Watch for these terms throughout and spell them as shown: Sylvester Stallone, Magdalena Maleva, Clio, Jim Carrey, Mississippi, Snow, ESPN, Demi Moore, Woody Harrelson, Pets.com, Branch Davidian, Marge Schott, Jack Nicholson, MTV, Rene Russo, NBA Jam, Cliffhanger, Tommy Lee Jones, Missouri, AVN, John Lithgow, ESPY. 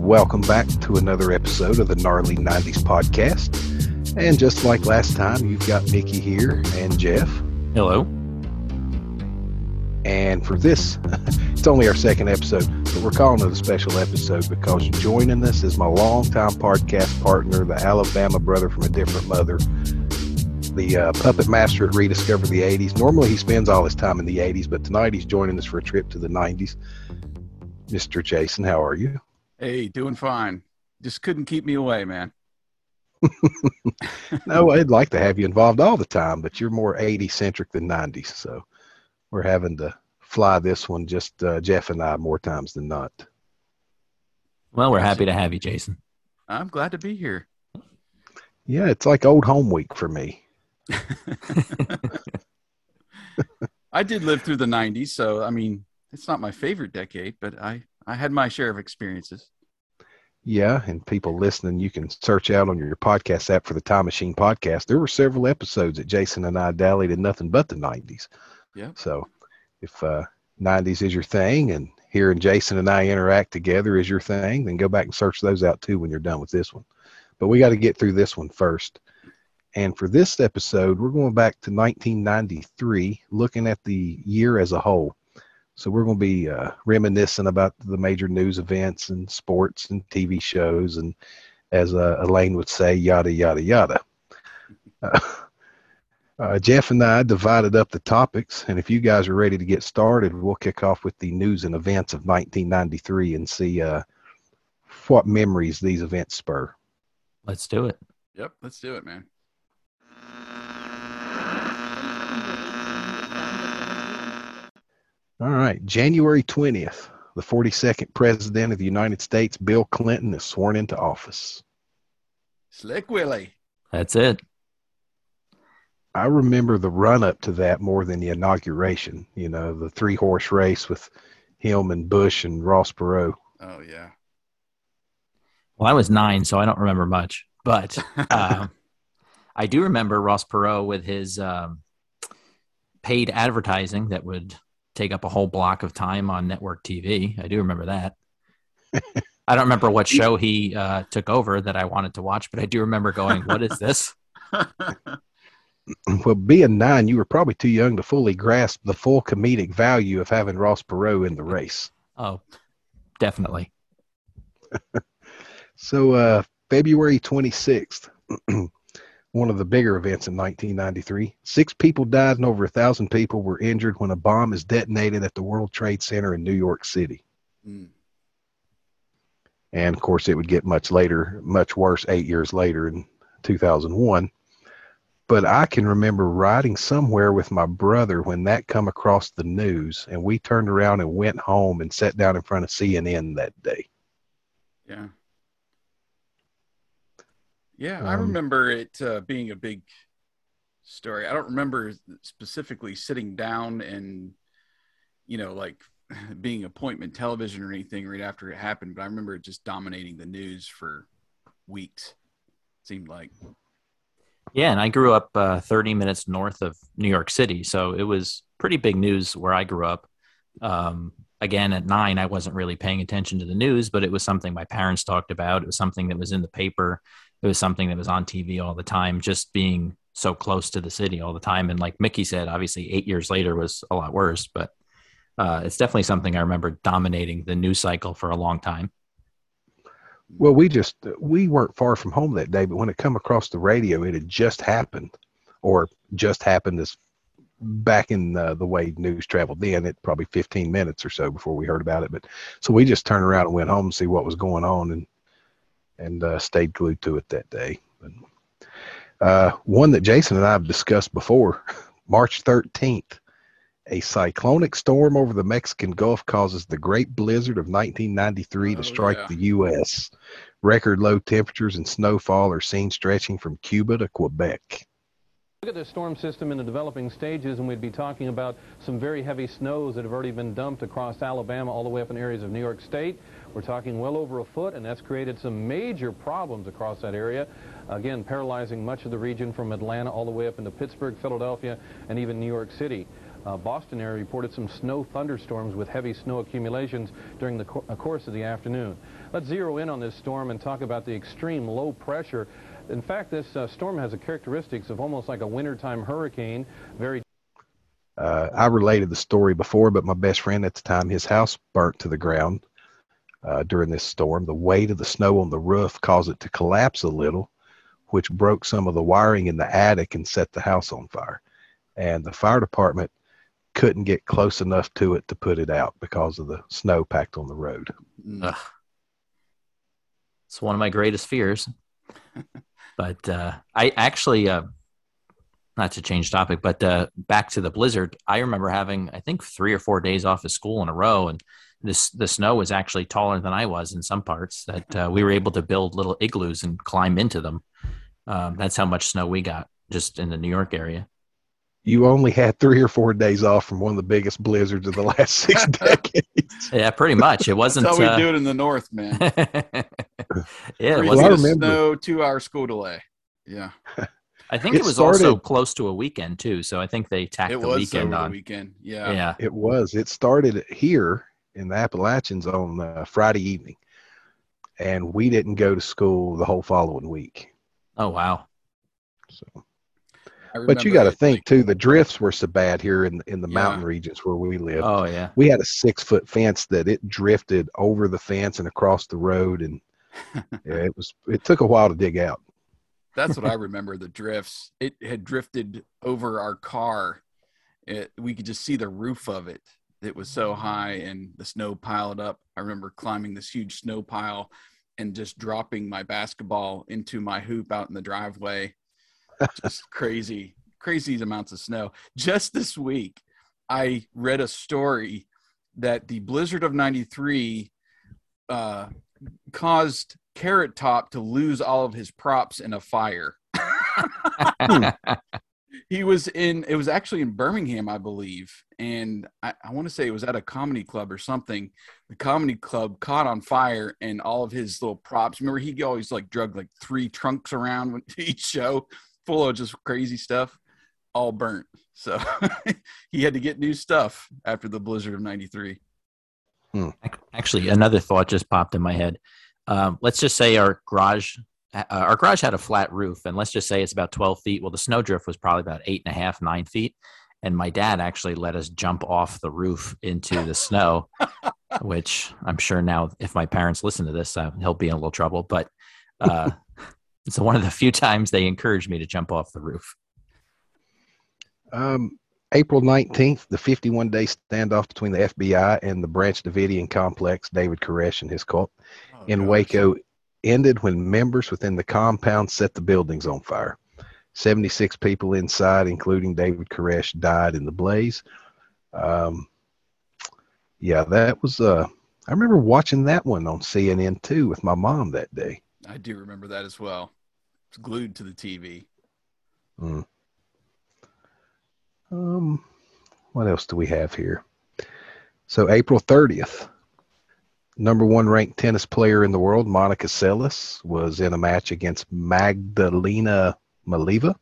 Welcome back to another episode of the Gnarly 90s podcast. And just like last time, you've got Mickey here and Jeff. Hello. And for this, it's only our second episode, but we're calling it a special episode because joining us is my longtime podcast partner, the Alabama brother from a different mother, the puppet master at Rediscover the 80s. Normally he spends all his time in the 80s, but tonight he's joining us for a trip to the 90s. Mr. Jason, how are you? Hey, doing fine. Just couldn't keep me away, man. No, I'd like to have you involved all the time, but you're more 80s-centric than 90s, so we're having to fly this one, just Jeff and I, more times than not. Well, we're happy to have you, Jason. I'm glad to be here. Yeah, it's like old home week for me. I did live through the 90s, so, I mean, it's not my favorite decade, but I had my share of experiences. Yeah, and people listening, you can search out on your podcast app for the Time Machine podcast. There were several episodes that Jason and I dallied in nothing but the 90s. Yeah. So if 90s is your thing and hearing Jason and I interact together is your thing, then go back and search those out too when you're done with this one. But we got to get through this one first. And for this episode, we're going back to 1993, looking at the year as a whole. So we're going to be reminiscing about the major news events and sports and TV shows and, as Elaine would say, yada, yada, yada. Jeff and I divided up the topics, and if you guys are ready to get started, we'll kick off with the news and events of 1993 and see what memories these events spur. Let's do it. Yep, let's do it, man. All right, January 20th, the 42nd President of the United States, Bill Clinton, is sworn into office. Slick Willie. That's it. I remember the run-up to that more than the inauguration, you know, the three-horse race with him and Bush and Ross Perot. Oh, yeah. Well, I was 9, so I don't remember much, but I do remember Ross Perot with his paid advertising that would take up a whole block of time on network TV. I do remember that. I don't remember what show he took over that I wanted to watch, but I do remember going, what is this? Well, being 9, you were probably too young to fully grasp the full comedic value of having Ross Perot in the race. Oh, definitely. So February 26th, one of the bigger events in 1993. 6 people died and over 1,000 people were injured when a bomb is detonated at the World Trade Center in New York City. Mm. And, of course, it would get much worse 8 years later in 2001. But I can remember riding somewhere with my brother when that come across the news, and we turned around and went home and sat down in front of CNN that day. Yeah. Yeah, I remember it being a big story. I don't remember specifically sitting down and, you know, like being appointment television or anything right after it happened, but I remember it just dominating the news for weeks, it seemed like. Yeah, and I grew up 30 minutes north of New York City, so it was pretty big news where I grew up. Again, at 9, I wasn't really paying attention to the news, but it was something my parents talked about. It was something that was in the paper. It was something that was on TV all the time, just being so close to the city all the time. And like Mickey said, obviously 8 years later was a lot worse, but it's definitely something I remember dominating the news cycle for a long time. Well, we weren't far from home that day, but when it come across the radio, it had just happened as back in the way news traveled then. It probably 15 minutes or so before we heard about it. But so we just turned around and went home and see what was going on. And stayed glued to it that day. One that Jason and I have discussed before, March 13th, A cyclonic storm over the Mexican Gulf causes the Great Blizzard of 1993 to strike the U.S. Record low temperatures and snowfall are seen stretching from Cuba to Quebec. Look at the storm system in the developing stages, and we'd be talking about some very heavy snows that have already been dumped across Alabama all the way up in areas of New York State. We're talking well over a foot, and that's created some major problems across that area. Again, paralyzing much of the region from Atlanta all the way up into Pittsburgh, Philadelphia, and even New York City. Boston area reported some snow thunderstorms with heavy snow accumulations during the course of the afternoon. Let's zero in on this storm and talk about the extreme low pressure. In fact, this storm has the characteristics of almost like a wintertime hurricane. Very. I related the story before, but my best friend at the time, his house burnt to the ground during this storm. The weight of the snow on the roof caused it to collapse a little, which broke some of the wiring in the attic and set the house on fire. And the fire department couldn't get close enough to it to put it out because of the snow packed on the road. Ugh. It's one of my greatest fears. But I actually, not to change topic, but back to the blizzard, I remember having, I think, 3 or 4 days off of school in a row, and the snow was actually taller than I was in some parts, that we were able to build little igloos and climb into them. That's how much snow we got just in the New York area. You only had 3 or 4 days off from one of the biggest blizzards of the last 6 decades. Yeah, pretty much. It wasn't. That's how we do it in the north, man. Yeah, it wasn't snow, 2-hour school delay. Yeah, I think it was also close to a weekend too. So I think they tacked the weekend on. Yeah, yeah, it was. It started here in the Appalachians on Friday evening, and we didn't go to school the whole following week. Oh wow! So. But you got to think, too, the drifts were so bad here in the mountain regions where we lived. Oh, yeah. We had a 6-foot fence that it drifted over the fence and across the road, and it took a while to dig out. That's what I remember, the drifts. It had drifted over our car. We could just see the roof of it. It was so high, and the snow piled up. I remember climbing this huge snow pile and just dropping my basketball into my hoop out in the driveway. Just crazy amounts of snow. Just this week, I read a story that the blizzard of 93 caused Carrot Top to lose all of his props in a fire. It was actually in Birmingham, I believe. And I want to say it was at a comedy club or something. The comedy club caught on fire and all of his little props. Remember, he always drug 3 trunks around to each show, full of just crazy stuff, all burnt. So he had to get new stuff after the blizzard of 93. Actually, another thought just popped in my head. Let's just say our garage had a flat roof, and let's just say it's about 12 feet. Well, the snowdrift was probably about 8.5, 9 feet. And my dad actually let us jump off the roof into the snow, which I'm sure now if my parents listen to this, he'll be in a little trouble. But, so one of the few times they encouraged me to jump off the roof. April 19th, the 51-day standoff between the FBI and the Branch Davidian complex, David Koresh and his cult, Waco ended when members within the compound set the buildings on fire. 76 people inside, including David Koresh, died in the blaze. That was... I remember watching that one on CNN, too, with my mom that day. I do remember that as well. It's glued to the TV. What else do we have here? So April 30th, #1 ranked tennis player in the world, Monica Seles, was in a match against Magdalena Maleva.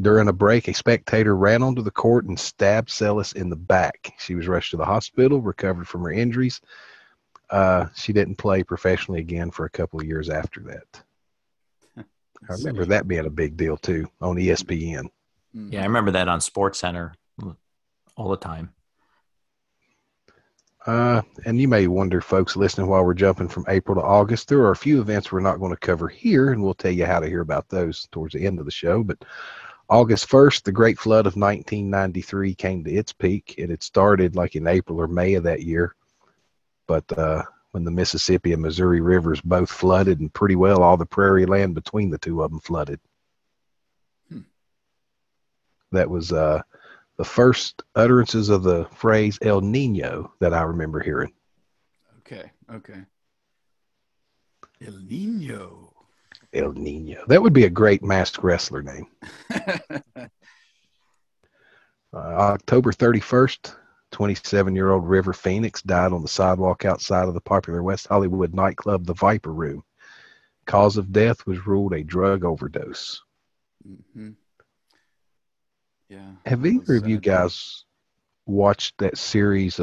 During a break, a spectator ran onto the court and stabbed Seles in the back. She was rushed to the hospital, recovered from her injuries. She didn't play professionally again for a couple of years after that. I remember that being a big deal, too, on ESPN. Yeah, I remember that on Sports Center all the time. And you may wonder, folks, listening while we're jumping from April to August, there are a few events we're not going to cover here, and we'll tell you how to hear about those towards the end of the show. But August 1st, the Great Flood of 1993 came to its peak. It had started in April or May of that year. But when the Mississippi and Missouri rivers both flooded, and pretty well all the prairie land between the two of them flooded. That was the first utterances of the phrase El Niño that I remember hearing. Okay. El Niño. El Niño. That would be a great masked wrestler name. October 31st, 27-year-old River Phoenix died on the sidewalk outside of the popular West Hollywood nightclub, The Viper Room. Cause of death was ruled a drug overdose. Mm-hmm. Yeah. Have either of you guys watched that series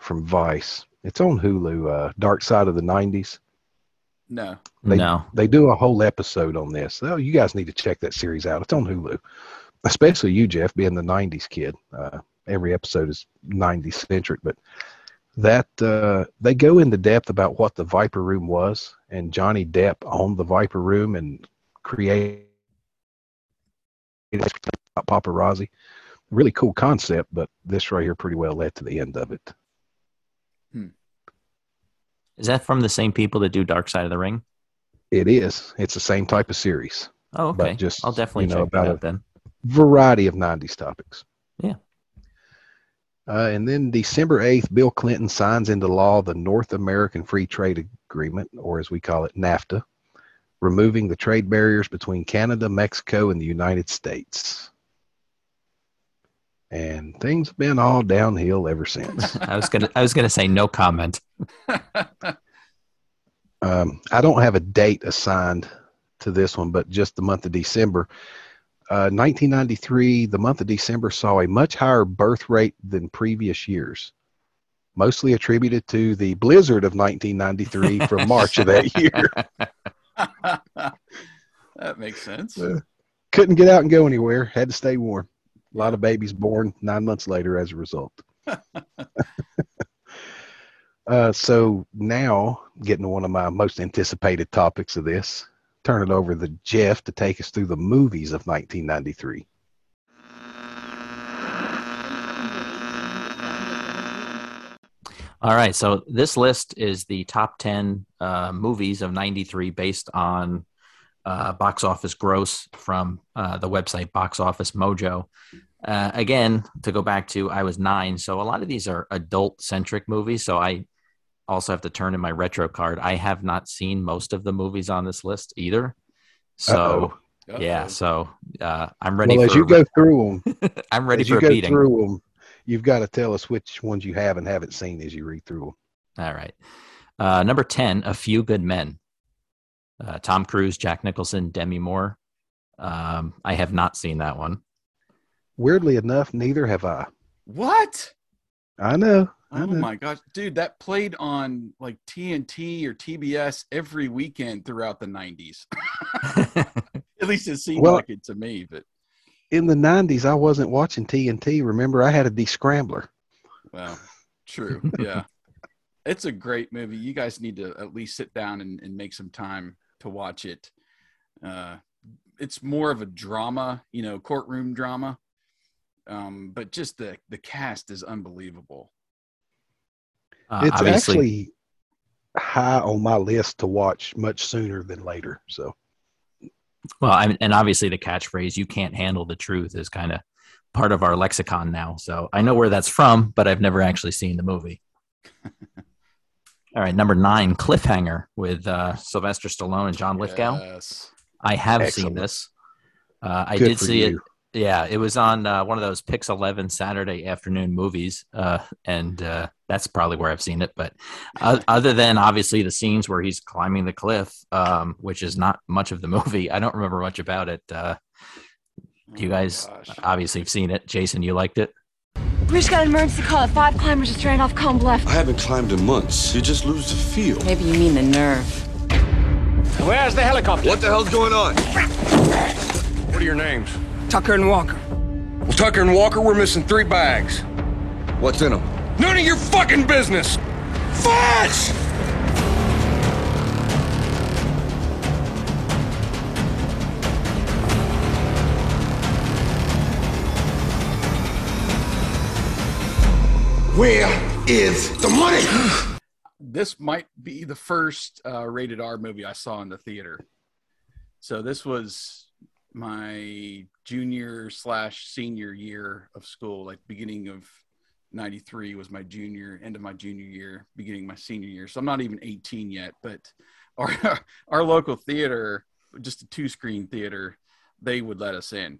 from Vice? It's on Hulu, Dark Side of the '90s. No. They do a whole episode on this. Oh, you guys need to check that series out. It's on Hulu. Especially you, Jeff, being the '90s kid. Every episode is '90s-centric, but that they go into depth about what the Viper Room was, and Johnny Depp owned the Viper Room and created paparazzi. Really cool concept, but this right here pretty well led to the end of it. Hmm. Is that from the same people that do Dark Side of the Ring? It is. It's the same type of series. Oh, okay. Just, I'll definitely check that out then. Variety of '90s topics. Yeah. And then December 8th, Bill Clinton signs into law the North American Free Trade Agreement, or as we call it, NAFTA, removing the trade barriers between Canada, Mexico, and the United States. And things have been all downhill ever since. I was gonna say no comment. I don't have a date assigned to this one, but just the month of December. 1993, the month of December saw a much higher birth rate than previous years, mostly attributed to the blizzard of 1993 from March of that year. That makes sense. Couldn't get out and go anywhere. Had to stay warm. A lot of babies born 9 months later as a result. So now, getting to one of my most anticipated topics of this, turn it over to Jeff to take us through the movies of 1993. All right, so this list is the top 10 movies of 93 based on box office gross from the website Box Office Mojo. Again, to go back to, I was 9, so a lot of these are adult-centric movies, so I also have to turn in my retro card. I have not seen most of the movies on this list either. So, Uh-oh. Yeah, so I'm ready for... Well, as you go through them... I'm ready for a beating. As you go through them, you've got to tell us which ones you have and haven't seen as you read through them. All right. Number 10, A Few Good Men. Tom Cruise, Jack Nicholson, Demi Moore. I have not seen that one. Weirdly enough, neither have I. What? I know. Oh my gosh, dude! That played on like TNT or TBS every weekend throughout the '90s. At least it seemed like it to me. But in the '90s, I wasn't watching TNT. Remember, I had a descrambler. Well, true. Yeah, it's a great movie. You guys need to at least sit down and make some time to watch it. It's more of a drama, courtroom drama. But just the cast is unbelievable. It's obviously actually high on my list to watch much sooner than later. So, well, and obviously the catchphrase, "You can't handle the truth," is kind of part of our lexicon now. So I know where that's from, but I've never actually seen the movie. All right. Number 9, Cliffhanger with Sylvester Stallone and John Lithgow. Yes. I have seen this. I did see it. Yeah, it was on one of those Pix11 Saturday afternoon movies, and that's probably where I've seen it. But other than, obviously, the scenes where he's climbing the cliff, which is not much of the movie, I don't remember much about it. You guys obviously have seen it. Jason, you liked it? We just got an emergency call that 5 climbers just ran off Combe Left. I haven't climbed in months. You just lose the feel. Maybe you mean the nerve. Where's the helicopter? What the hell's going on? What are your names? Tucker and Walker. Well, Tucker and Walker, we're missing 3 bags. What's in them? None of your fucking business! Fudge! Where is the money? This might be the first rated R movie I saw in the theater. So this was... my junior/senior year of school, like beginning of 93 was my junior, end of my junior year, beginning my senior year. So I'm not even 18 yet, but our local theater, just a 2-screen theater, they would let us in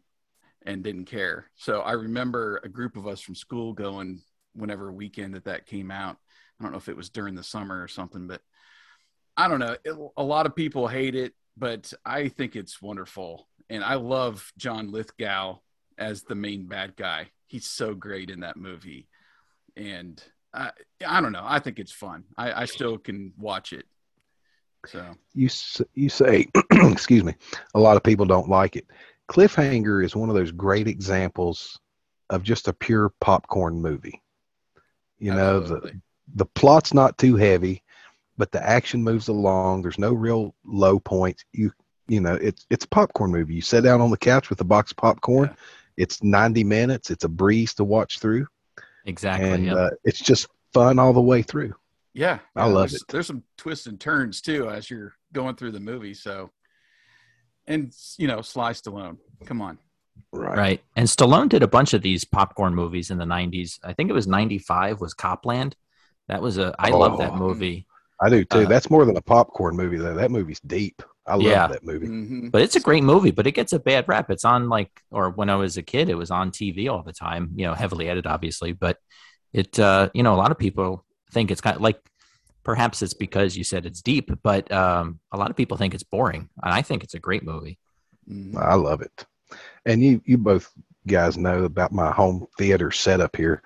and didn't care. So I remember a group of us from school going whenever weekend that came out. I don't know if it was during the summer or something, but I don't know. A lot of people hate it, but I think it's wonderful. And I love John Lithgow as the main bad guy. He's so great in that movie. And I don't know. I think it's fun. I still can watch it. So you say, excuse me, a lot of people don't like it. Cliffhanger is one of those great examples of just a pure popcorn movie. You Absolutely. Know, the plot's not too heavy, but the action moves along. There's no real low points. You know, it's a popcorn movie. You sit down on the couch with a box of popcorn. Yeah. It's 90 minutes. It's a breeze to watch through. Exactly. And it's just fun all the way through. Yeah. I love it. There's some twists and turns too, as you're going through the movie. So, and you know, Sly Stallone, come on. Right. And Stallone did a bunch of these popcorn movies in the 90s. I think it was 95 was Copland. That was I love that movie. I do too. That's more than a popcorn movie though. That movie's deep. I love that movie. Mm-hmm. But it's a great movie, but it gets a bad rap. It's on when I was a kid, it was on TV all the time, you know, heavily edited, obviously, but it, you know, a lot of people think it's kind of like, perhaps it's because you said it's deep, but a lot of people think it's boring. And I think it's a great movie. I love it. And you both guys know about my home theater setup here.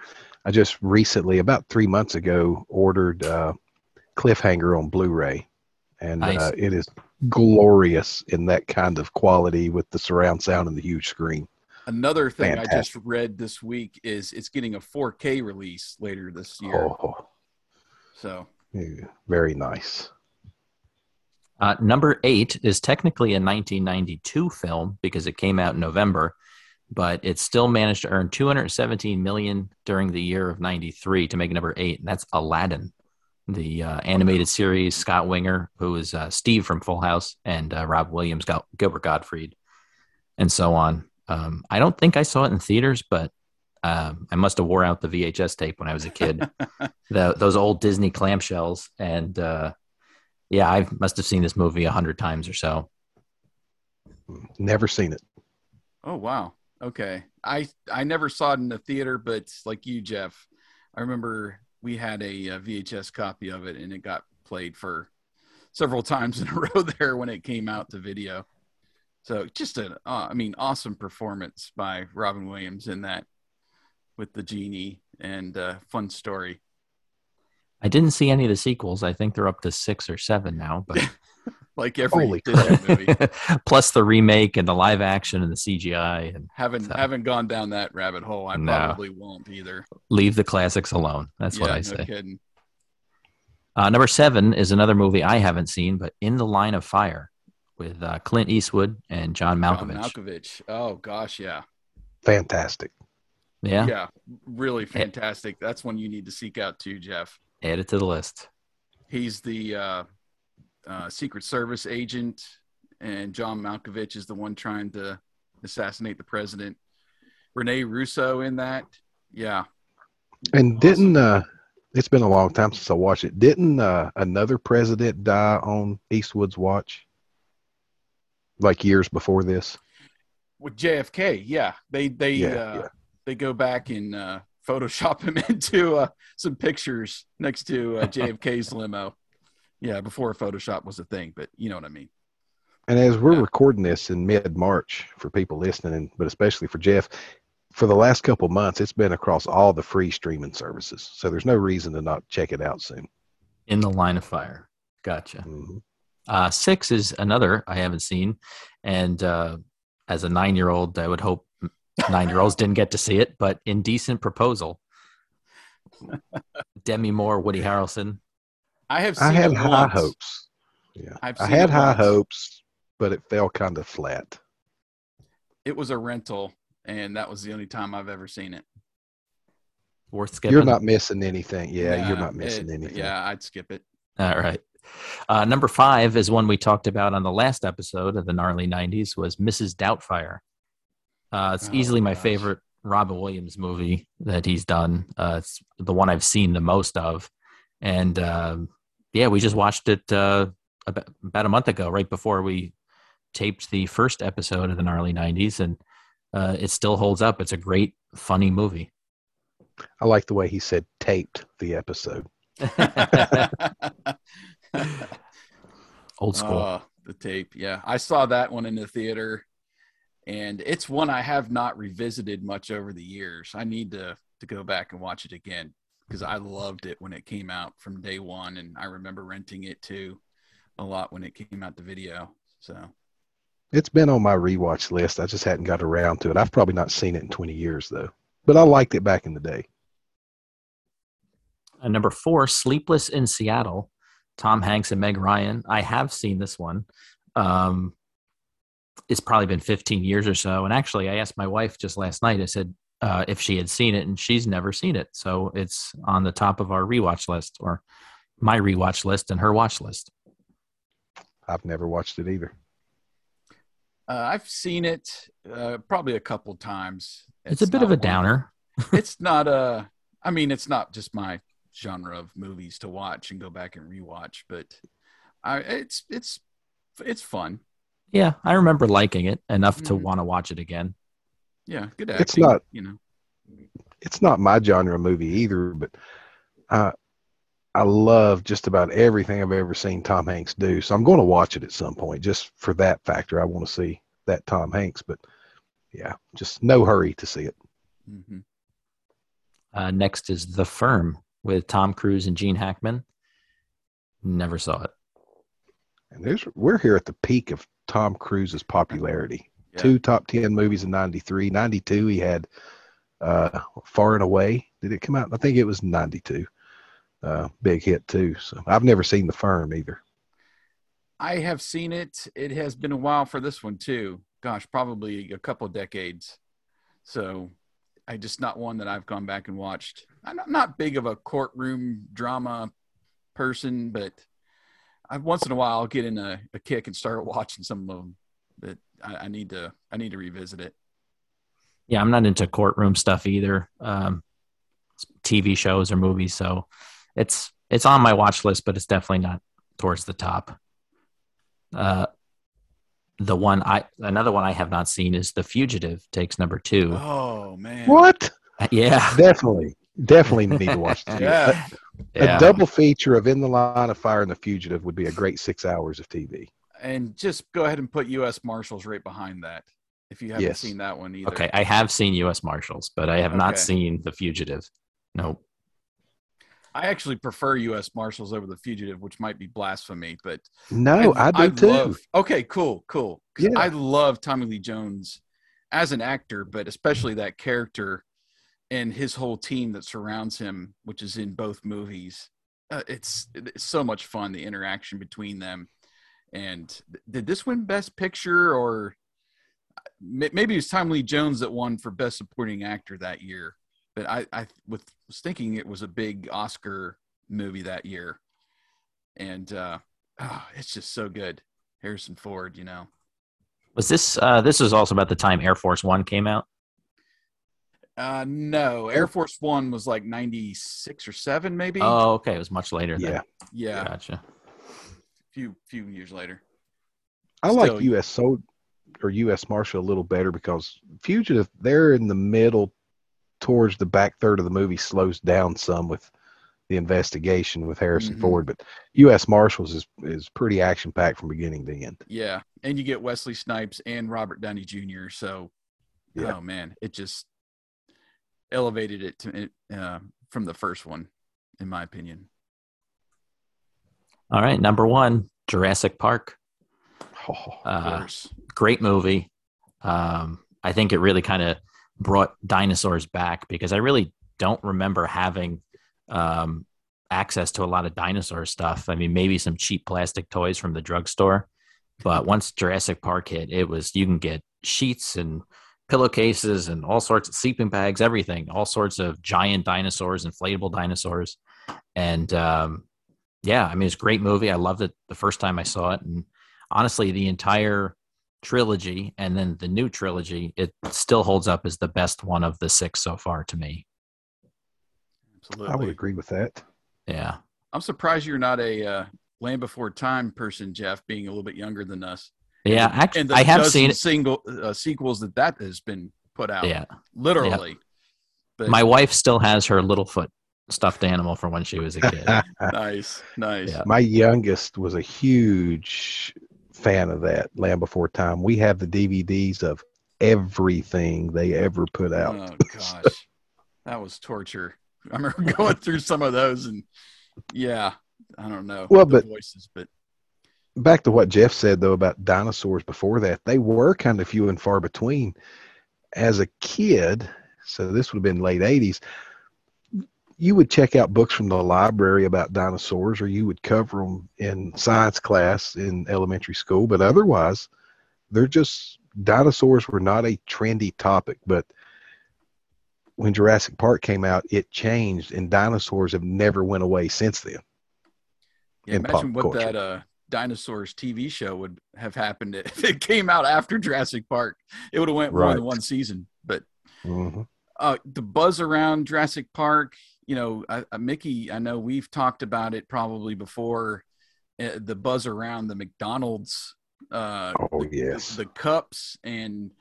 I just recently, about 3 months ago, ordered Cliffhanger on Blu-ray. And nice. It is glorious in that kind of quality with the surround sound and the huge screen. Another thing Fantastic. I just read this week is it's getting a 4K release later this year. Oh. So yeah, very nice. Number 8 is technically a 1992 film because it came out in November, but it still managed to earn $217 million during the year of 93 to make number 8. And that's Aladdin, the animated series. Scott Winger, who is Steve from Full House, and Rob Williams, Gilbert Gottfried, and so on. I don't think I saw it in theaters, but I must have wore out the VHS tape when I was a kid. Those old Disney clamshells. And I must have seen this movie 100 times or so. Never seen it. Oh, wow. Okay. I never saw it in the theater, but like you, Jeff, I remember we had a VHS copy of it, and it got played for several times in a row there when it came out to video. So just an, awesome performance by Robin Williams in that with the genie, and fun story. I didn't see any of the sequels. I think they're up to 6 or 7 now, but like every Disney movie, plus the remake and the live action and the CGI. And haven't gone down that rabbit hole. I probably won't either. Leave the classics alone. That's what I say. No kidding. Number 7 is another movie I haven't seen, but In the Line of Fire with Clint Eastwood and John Malkovich. Oh gosh, yeah. Fantastic. Yeah. Yeah. Really fantastic. That's one you need to seek out too, Jeff. Add it to the list. He's the Secret Service agent, and John Malkovich is the one trying to assassinate the president. Rene Russo in that. Yeah. And didn't, it's been a long time since I watched it. Didn't another president die on Eastwood's watch? Like years before this? With JFK. Yeah. They go back and Photoshop him into some pictures next to JFK's limo. Yeah, before Photoshop was a thing, but you know what I mean. And as we're recording this in mid-March for people listening, but especially for Jeff, for the last couple months, it's been across all the free streaming services. So there's no reason to not check it out soon. In the Line of Fire. Gotcha. Mm-hmm. 6 is another I haven't seen. And as a 9-year-old, I would hope 9-year-olds didn't get to see it, but Indecent Proposal. Demi Moore, Woody Harrelson. I had high hopes. Yeah, I had high hopes, but it fell kind of flat. It was a rental, and that was the only time I've ever seen it. Worth skipping. You're not missing anything. Yeah, you're not missing anything. Yeah, I'd skip it. All right. Number 5 is one we talked about on the last episode of the Gnarly 90s, was Mrs. Doubtfire. It's easily my favorite Robin Williams movie that he's done. It's the one I've seen the most of. And yeah, we just watched it about a month ago, right before we taped the first episode of the Gnarly 90s. And it still holds up. It's a great, funny movie. I like the way he said taped the episode. Old school. The tape. Yeah. I saw that one in the theater, and it's one I have not revisited much over the years. I need to go back and watch it again, because I loved it when it came out from day one. And I remember renting it too a lot when it came out, the video. So it's been on my rewatch list. I just hadn't got around to it. I've probably not seen it in 20 years though, but I liked it back in the day. And number 4, Sleepless in Seattle, Tom Hanks and Meg Ryan. I have seen this one. It's probably been 15 years or so. And actually, I asked my wife just last night, I said if she had seen it, and she's never seen it. So it's on the top of our rewatch list, or my rewatch list and her watch list. I've never watched it either. I've seen it probably a couple times. It's a bit of a downer. It's not just my genre of movies to watch and go back and rewatch, but it's fun. Yeah, I remember liking it enough to want to watch it again. Yeah, good acting. It's not, it's not my genre movie either, but I love just about everything I've ever seen Tom Hanks do. So I'm going to watch it at some point just for that factor. I want to see that Tom Hanks, but yeah, just no hurry to see it. Mm-hmm. Next is The Firm with Tom Cruise and Gene Hackman. Never saw it. And we're here at the peak of Tom Cruise's popularity. Yeah. 2 top 10 movies in 93. 92, he had Far and Away. Did it come out? I think it was 92. Big hit, too. So I've never seen The Firm, either. I have seen it. It has been a while for this one, too. Gosh, probably a couple decades. So I just not one that I've gone back and watched. I'm not big of a courtroom drama person, but once in a while I'll get in a kick and start watching some of them. But I need to revisit it. Yeah, I'm not into courtroom stuff either, TV shows or movies. So it's on my watch list, but it's definitely not towards the top. Another one I have not seen is The Fugitive takes number 2. Oh man. What? Yeah. Definitely need to watch The Fugitive. Yeah. A double feature of In the Line of Fire and The Fugitive would be a great 6 hours of TV. And just go ahead and put U.S. Marshals right behind that, if you haven't seen that one either. Okay, I have seen U.S. Marshals, but I have not seen The Fugitive. Nope. I actually prefer U.S. Marshals over The Fugitive, which might be blasphemy, but no, I do too. Okay, cool. Yeah. I love Tommy Lee Jones as an actor, but especially that character and his whole team that surrounds him, which is in both movies. It's so much fun, the interaction between them. And did this win Best Picture, or maybe it was Tommy Lee Jones that won for Best Supporting Actor that year? But I was thinking it was a big Oscar movie that year. And it's just so good. Harrison Ford, Was this was also about the time Air Force One came out? No, Air Force One was like 96 or 7 maybe. Oh, okay. It was much later then. Yeah. Gotcha. Few years later. I like U.S. Soldier or U.S. Marshal a little better, because Fugitive, they're in the middle, towards the back third of the movie, slows down some with the investigation with Harrison Ford, but U.S. Marshals is pretty action packed from beginning to end. Yeah, and you get Wesley Snipes and Robert Downey Jr. So, oh man, it just elevated it to from the first one, in my opinion. All right, number 1, Jurassic Park. Great movie. I think it really kind of brought dinosaurs back, because I really don't remember having access to a lot of dinosaur stuff. I mean, maybe some cheap plastic toys from the drugstore, but once Jurassic Park hit, you can get sheets and pillowcases and all sorts of sleeping bags, everything, all sorts of giant dinosaurs, inflatable dinosaurs. And yeah, I mean, it's a great movie. I loved it the first time I saw it. And honestly, the entire trilogy and then the new trilogy, it still holds up as the best one of the six so far to me. Absolutely. I would agree with that. Yeah. I'm surprised you're not a Land Before Time person, Jeff, being a little bit younger than us. Yeah, and actually, I have seen single sequels that has been put out. Yeah, literally. Yeah. But my wife still has her Littlefoot stuffed animal from when she was a kid. Nice, nice. Yeah. My youngest was a huge fan of that, Land Before Time. We have the DVDs of everything they ever put out. Oh, gosh. That was torture. I remember going through some of those, and yeah, I don't know. Well, but voices, but back to what Jeff said though about dinosaurs before that, they were kind of few and far between as a kid. So this would have been late 80s. You would check out books from the library about dinosaurs, or you would cover them in science class in elementary school. But otherwise, they're just, dinosaurs were not a trendy topic. But when Jurassic Park came out, it changed, and dinosaurs have never went away since then. Yeah, imagine what that Dinosaurs TV show would have happened if it came out after Jurassic Park. It would have went more than one season. But the buzz around Jurassic Park, you know, Mickey, I know we've talked about it probably before, the buzz around the McDonald's, the cups, and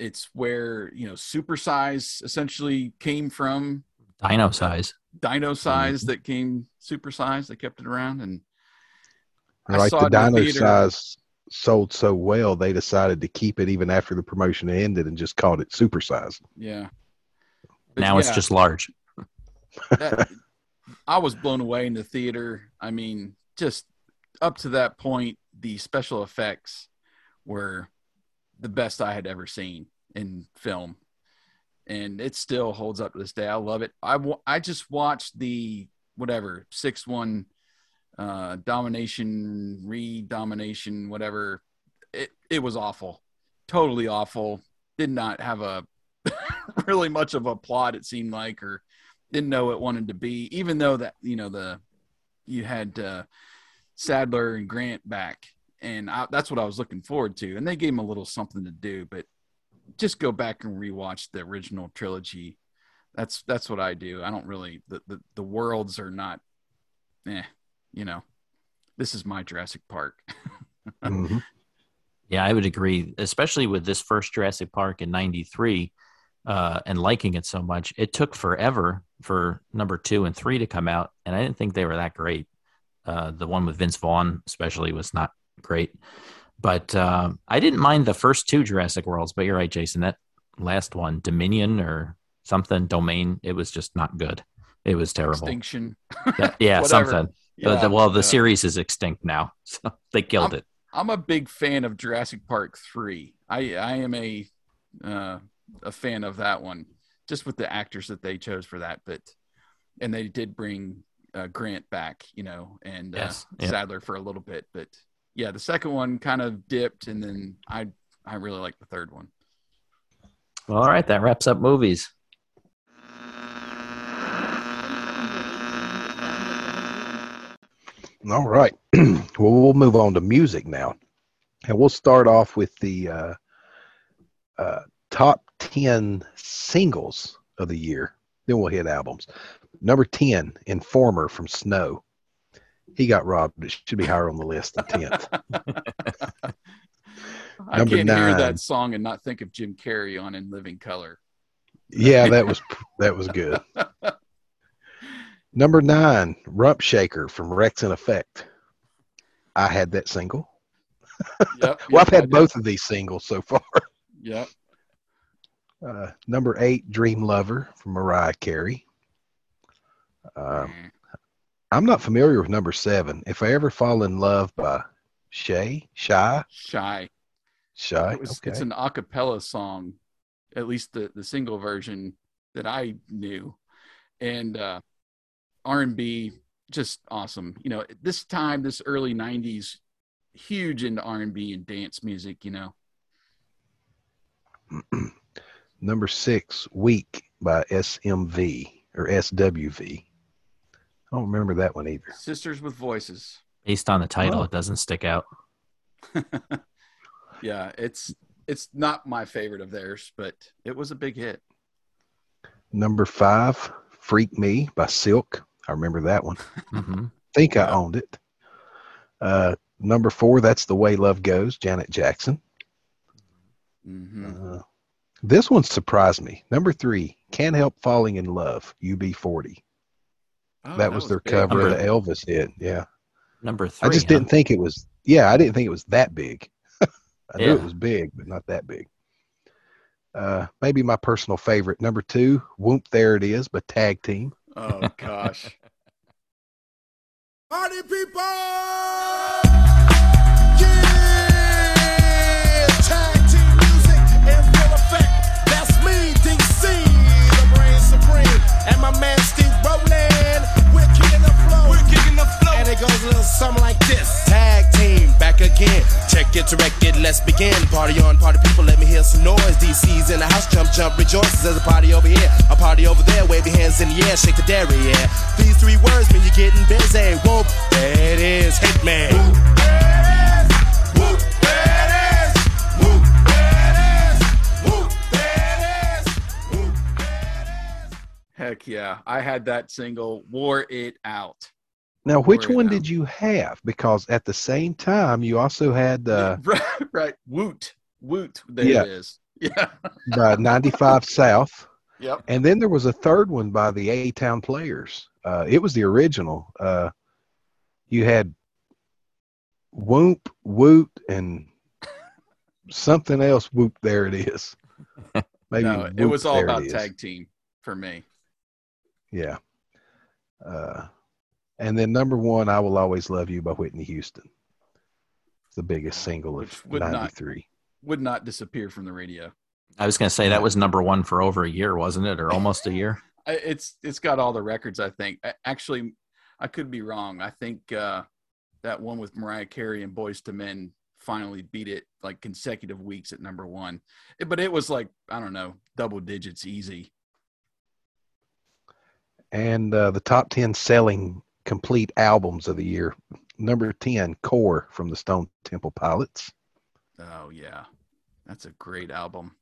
it's where, you know, Super Size essentially came from. Dino Size that came, Super Size, they kept it around. And right, I saw the Dino Size sold so well, they decided to keep it even after the promotion ended and just called it Super Size. Yeah. But now it's just large. I was blown away in the theater. I mean, just up to that point, the special effects were the best I had ever seen in film, and it still holds up to this day. I love it. I just watched the 6-1 domination, whatever. It was awful. Totally awful. Did not have a really much of a plot, it seemed like, or didn't know what it wanted to be, even though that, you know, you had Sadler and Grant back. And that's what I was looking forward to. And they gave him a little something to do, but just go back and rewatch the original trilogy. That's what I do. I don't really, the worlds are not, you know, this is my Jurassic Park. Mm-hmm. Yeah, I would agree, especially with this first Jurassic Park in 93 and liking it so much. It took forever for number 2 and 3 to come out. And I didn't think they were that great. The one with Vince Vaughn especially was not great, but I didn't mind the first 2 Jurassic Worlds, but you're right, Jason, that last one, Dominion or something, Domain, it was just not good. It was terrible. Extinction. Yeah, something. Yeah, the series is extinct now, so they killed it. I'm a big fan of Jurassic Park 3. I am a fan of that one, just with the actors that they chose for that, and they did bring Grant back, you know, and Sadler for a little bit, but yeah, the second one kind of dipped, and then I really like the third one. Well, all right, that wraps up movies. All right. Well, we'll move on to music now. And we'll start off with the top 10 singles of the year. Then we'll hit albums. Number 10, Informer from Snow. He got robbed. It should be higher on the list than 10th. I can't 9. Hear that song and not think of Jim Carrey on In Living Color. Yeah, that was good. Number 9, Rump Shaker from Rex and Effect. I had that single. Yep, well, I've had both of these singles so far. Yep. Number 8, Dream Lover from Mariah Carey. I'm not familiar with number 7. If I Ever Fall in Love by Shy. It's an a cappella song, at least the single version that I knew. And R&B, just awesome. You know, this time, this early 90s, huge into R&B and dance music, you know. Number 6, Weak by SMV or SWV. I don't remember that one either. Sisters with Voices. Based on the title, it doesn't stick out. Yeah, it's not my favorite of theirs, but it was a big hit. Number 5, Freak Me by Silk. I remember that one. Mm-hmm. Think I owned it. Number 4, That's the Way Love Goes, Janet Jackson. Mm-hmm. This one surprised me. Number 3, Can't Help Falling in Love, UB40. Oh, that was their big cover of the Elvis hit. Yeah. Number 3. I just didn't think it was. Yeah, I didn't think it was that big. I knew it was big, but not that big. Maybe my personal favorite, number 2, Whoop There It Is, but Tag Team. Oh, gosh. Party people! Yeah! Tag team music in full effect. That's me, DC, the brain supreme. And my man, Steve Rowland. We're kicking the flow. We're kicking the flow. And it goes a little something like this. Tag team, back again. Check it, direct it, let's begin. Party on, party people, let me hear some noise. DC's in the house, jump, jump, rejoices. There's a party over here, a party over there. Wave your hands in the air, shake the dairy, yeah. These 3 words mean you're getting busy. Whoop, there it is, hit me. Whoop, there it is, whoop, there it is, whoop, there it is, whoop, there it is, whoop, there it is. Heck yeah, I had that single, Wore It Out. Now, which one did you have? Because at the same time, you also had... Right. Woot. Woot. There it is. Yeah. By 95 South. Yep. And then there was a third one by the A-Town Players. It was the original. You had Whoop, Woot, and something else. Whoop, there it is. Maybe no, it was all about tag team for me. Yeah. And then number 1, I Will Always Love You by Whitney Houston. It's the biggest single of 93. Would not disappear from the radio. I was going to say that was number 1 for over a year, wasn't it? Or almost a year? It's got all the records, I think. Actually, I could be wrong. I think that one with Mariah Carey and Boyz II Men finally beat it like consecutive weeks at number 1. But it was like, I don't know, double digits easy. And the top 10 selling complete albums of the year. Number 10, Core from the Stone Temple Pilots. Oh, yeah. That's a great album.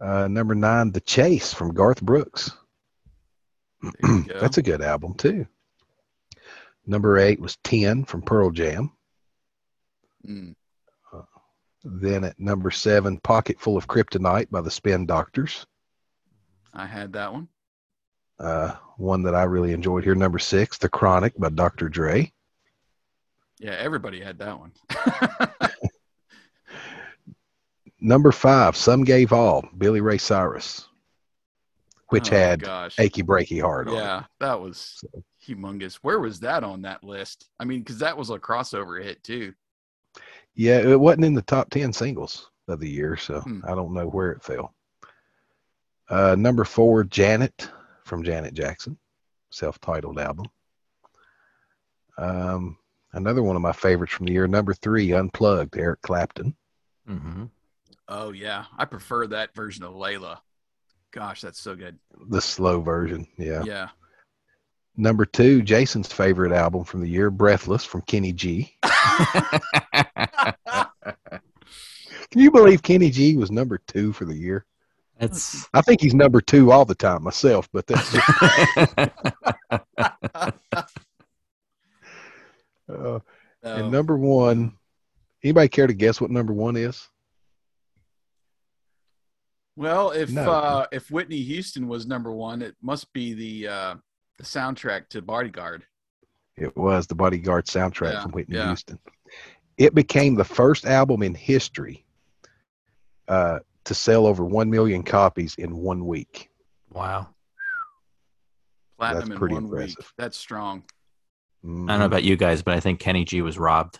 Number 9, The Chase from Garth Brooks. That's a good album, too. Number 8 was 10 from Pearl Jam. Mm. Then at number 7, Pocket Full of Kryptonite by the Spin Doctors. I had that one. One that I really enjoyed here, number 6, The Chronic by Dr. Dre. Yeah, everybody had that one. Number 5, Some Gave All, Billy Ray Cyrus, which had Achy Breaky Heart on it. Yeah, that was humongous. Where was that on that list? I mean, because that was a crossover hit too. Yeah, it wasn't in the top 10 singles of the year, so I don't know where it fell. Number 4, Janet from Janet Jackson, self-titled album. Another one of my favorites from the year, number 3, Unplugged, Eric Clapton. Mm-hmm. Oh, yeah. I prefer that version of Layla. Gosh, that's so good. The slow version, yeah. Yeah. Number 2, Jason's favorite album from the year, Breathless from Kenny G. Can you believe Kenny G was number 2 for the year? I think he's number 2 all the time myself, but that's just... And number 1, anybody care to guess what number 1 is? Well, if Whitney Houston was number 1, it must be the soundtrack to Bodyguard. It was the Bodyguard soundtrack from Whitney Houston. It became the first album in history to sell over 1 million copies in 1 week. Wow. Platinum that's pretty in 1 impressive. Week. That's strong. Mm. I don't know about you guys, but I think Kenny G was robbed.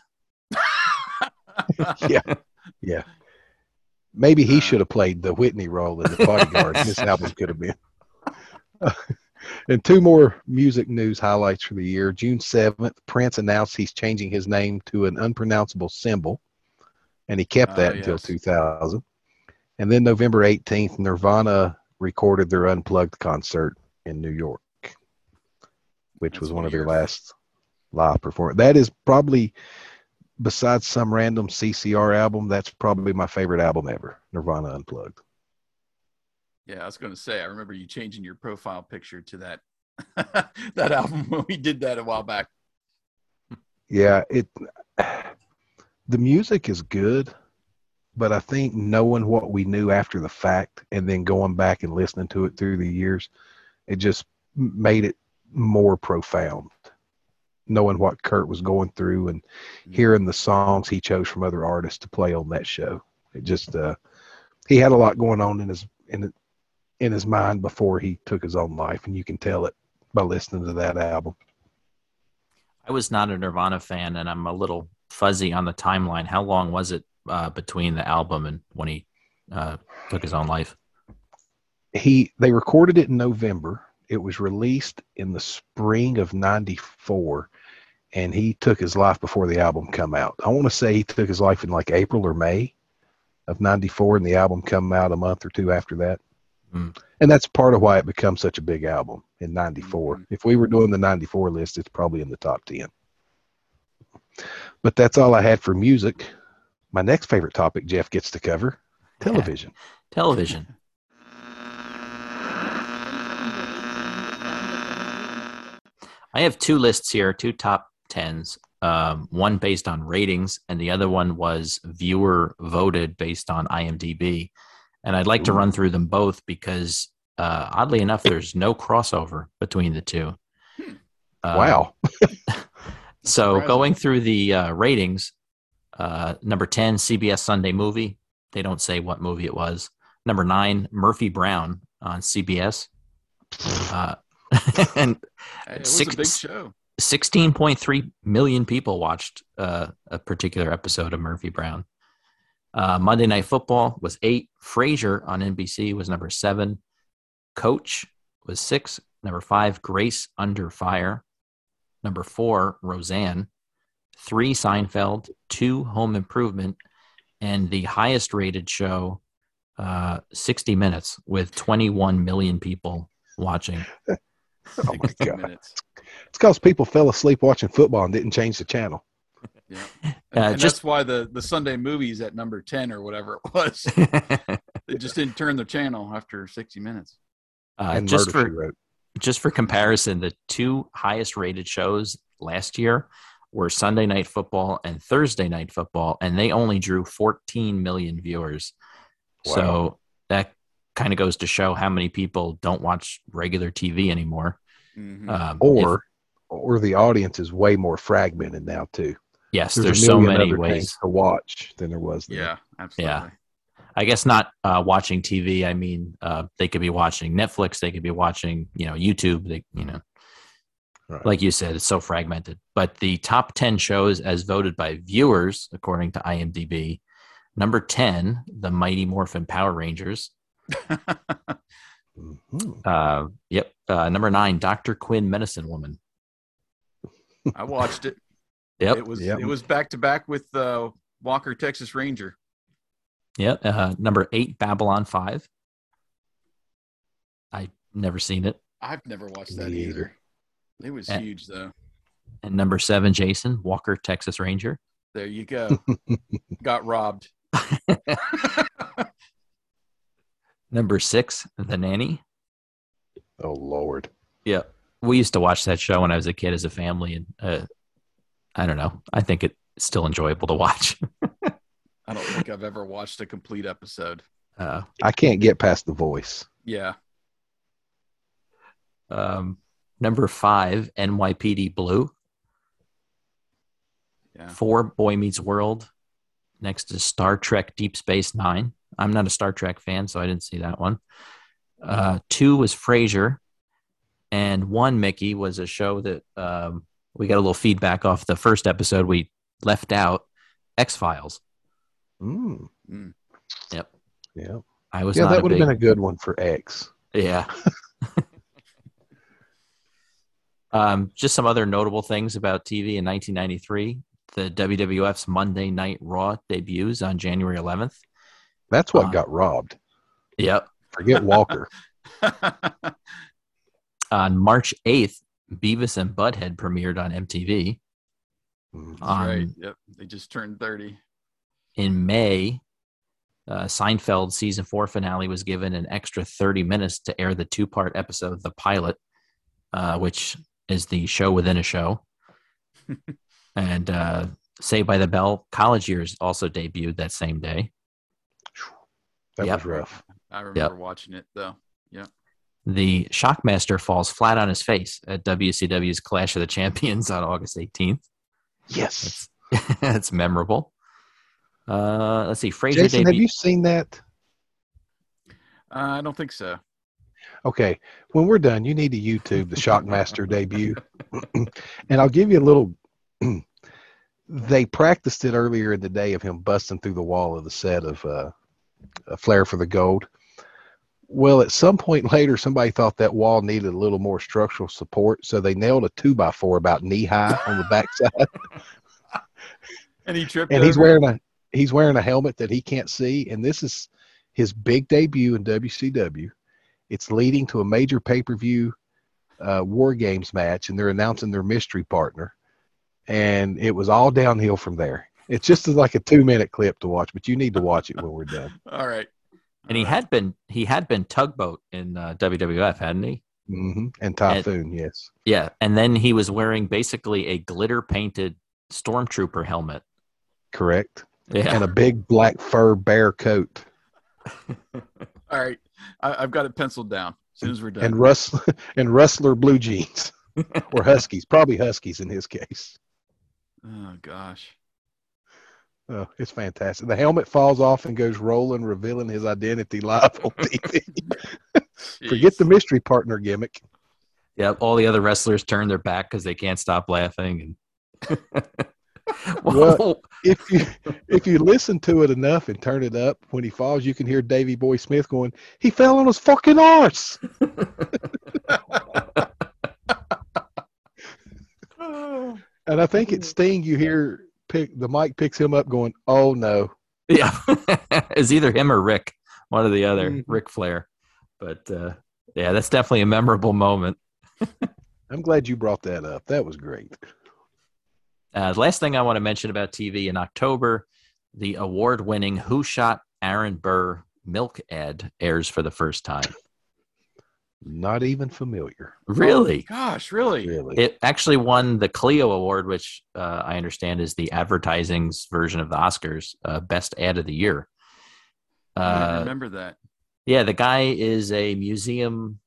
Yeah. Maybe he should have played the Whitney role in the Bodyguard. This album could have been. And 2 more music news highlights for the year. June 7th, Prince announced he's changing his name to an unpronounceable symbol, and he kept that until 2000. And then November 18th, Nirvana recorded their Unplugged concert in New York. which was one of their last live performances. That is probably, besides some random CCR album, that's probably my favorite album ever, Nirvana Unplugged. Yeah, I was going to say, I remember you changing your profile picture to that that album when we did that a while back. Yeah, the music is good, but I think knowing what we knew after the fact and then going back and listening to it through the years, it just made it more profound. Knowing what Kurt was going through and hearing the songs he chose from other artists to play on that show. It just, he had a lot going on in his mind before he took his own life, and you can tell it by listening to that album. I was not a Nirvana fan, and I'm a little fuzzy on the timeline. How long was it between the album and when he took his own life? They recorded it in November. It was released in the spring of '94, and he took his life before the album come out. I want to say he took his life in like April or May of '94, and the album come out a month or two after that. And that's part of why it becomes such a big album in '94. If we were doing the '94 list, it's probably in the top 10. But that's all I had for music. My next favorite topic Jeff gets to cover, television. Yeah. Television. I have two lists here, two top 10s. One based on ratings, and the other one was viewer voted based on IMDb. And I'd like to run through them both because, oddly enough, there's no crossover between the two. Wow. So going through the ratings, number 10, CBS Sunday Movie. They don't say what movie it was. Number 9, Murphy Brown on CBS. And hey, it was a big show. 16.3 million people watched a particular episode of Murphy Brown. Monday Night Football was 8. Frasier on NBC was number 7. Coach was 6. Number 5, Grace Under Fire. Number 4, Roseanne. 3, Seinfeld. 2, Home Improvement. And the highest rated show, 60 Minutes, with 21 million people watching. Oh, my God. It's because people fell asleep watching football and didn't change the channel. Yeah. And that's why the Sunday Movies at number 10 or whatever it was. They just didn't turn the channel after 60 minutes. Just for comparison, the two highest rated shows last year were Sunday Night Football and Thursday Night Football, and they only drew 14 million viewers. Wow. So that kind of goes to show how many people don't watch regular TV anymore. Mm-hmm. Or the audience is way more fragmented now too. Yes, there's so many ways to watch than there was then. Yeah, absolutely. Yeah. I guess not watching TV. I mean, they could be watching Netflix. They could be watching, YouTube. Right. Like you said, it's so fragmented. But the top 10 shows as voted by viewers, according to IMDb, number 10, The Mighty Morphin Power Rangers. Yep. Number 9, Dr. Quinn, Medicine Woman. I watched it. Yep. It was back to back with Walker, Texas Ranger. Yep. Number 8, Babylon 5. I've never seen it. I've never watched that either. It was huge though. And number 7, Jason, Walker, Texas Ranger. There you go. Got robbed. Number 6, The Nanny. Oh Lord. Yep. We used to watch that show when I was a kid as a family, and I don't know. I think it's still enjoyable to watch. I don't think I've ever watched a complete episode. I can't get past the voice. Yeah. Number 5, NYPD Blue. Yeah. 4, Boy Meets World. Next is Star Trek Deep Space Nine. I'm not a Star Trek fan, so I didn't see that one. 2 was Frasier. And 1, Mickey, was a show that... we got a little feedback off the first episode we left out, X-Files. Yep. Yeah. That would have been a good one for X. Yeah. Just some other notable things about TV in 1993. The WWF's Monday Night Raw debuts on January 11th. That's what got robbed. Yep. Forget Walker. On March 8th, Beavis and Butthead premiered on MTV. That's right. Yep. They just turned 30. In May, Seinfeld season 4 finale was given an extra 30 minutes to air the 2-part episode, The Pilot, which is the show within a show. And Saved by the Bell College Years also debuted that same day. That was rough. I remember watching it, though. Yeah. The Shockmaster falls flat on his face at WCW's Clash of the Champions on August 18th. Yes. That's memorable. Let's see. Frasier. Jason, have you seen that? I don't think so. Okay. When we're done, you need to YouTube the Shockmaster debut. And I'll give you a little... They practiced it earlier in the day of him busting through the wall of the set of A Flare for the Gold. Well, at some point later, somebody thought that wall needed a little more structural support, so they nailed a 2x4 about knee high on the backside. And he tripped. And he's wearing a helmet that he can't see. And this is his big debut in WCW. It's leading to a major pay-per-view War Games match, and they're announcing their mystery partner. And it was all downhill from there. It's just like a 2-minute clip to watch, but you need to watch it when we're done. All right. And he had been Tugboat in WWF, hadn't he? Mm-hmm. And Typhoon, yes. Yeah, and then he was wearing basically a glitter-painted stormtrooper helmet. Correct. Yeah. And a big black fur bear coat. All right. I've got it penciled down as soon as we're done. And rustler blue jeans. Or Huskies. Probably Huskies in his case. Oh, gosh. Oh, it's fantastic. The helmet falls off and goes rolling, revealing his identity live on TV. Forget the mystery partner gimmick. Yeah, all the other wrestlers turn their back because they can't stop laughing. And well, if you listen to it enough and turn it up, when he falls, you can hear Davey Boy Smith going, "He fell on his fucking arse." And I think it's Sting you hear... the mic picks him up going, "Oh no." Yeah. It's either him or Rick, one or the other. Ric Flair. But yeah, that's definitely a memorable moment. I'm glad you brought that up. That was great. The last thing I want to mention about TV in October, the award-winning Who Shot Aaron Burr milk ad airs for the first time. Not even familiar. Really? Oh, gosh, really? It actually won the Clio Award, which I understand is the advertising's version of the Oscars, Best Ad of the Year. I remember that. Yeah, the guy is a museum,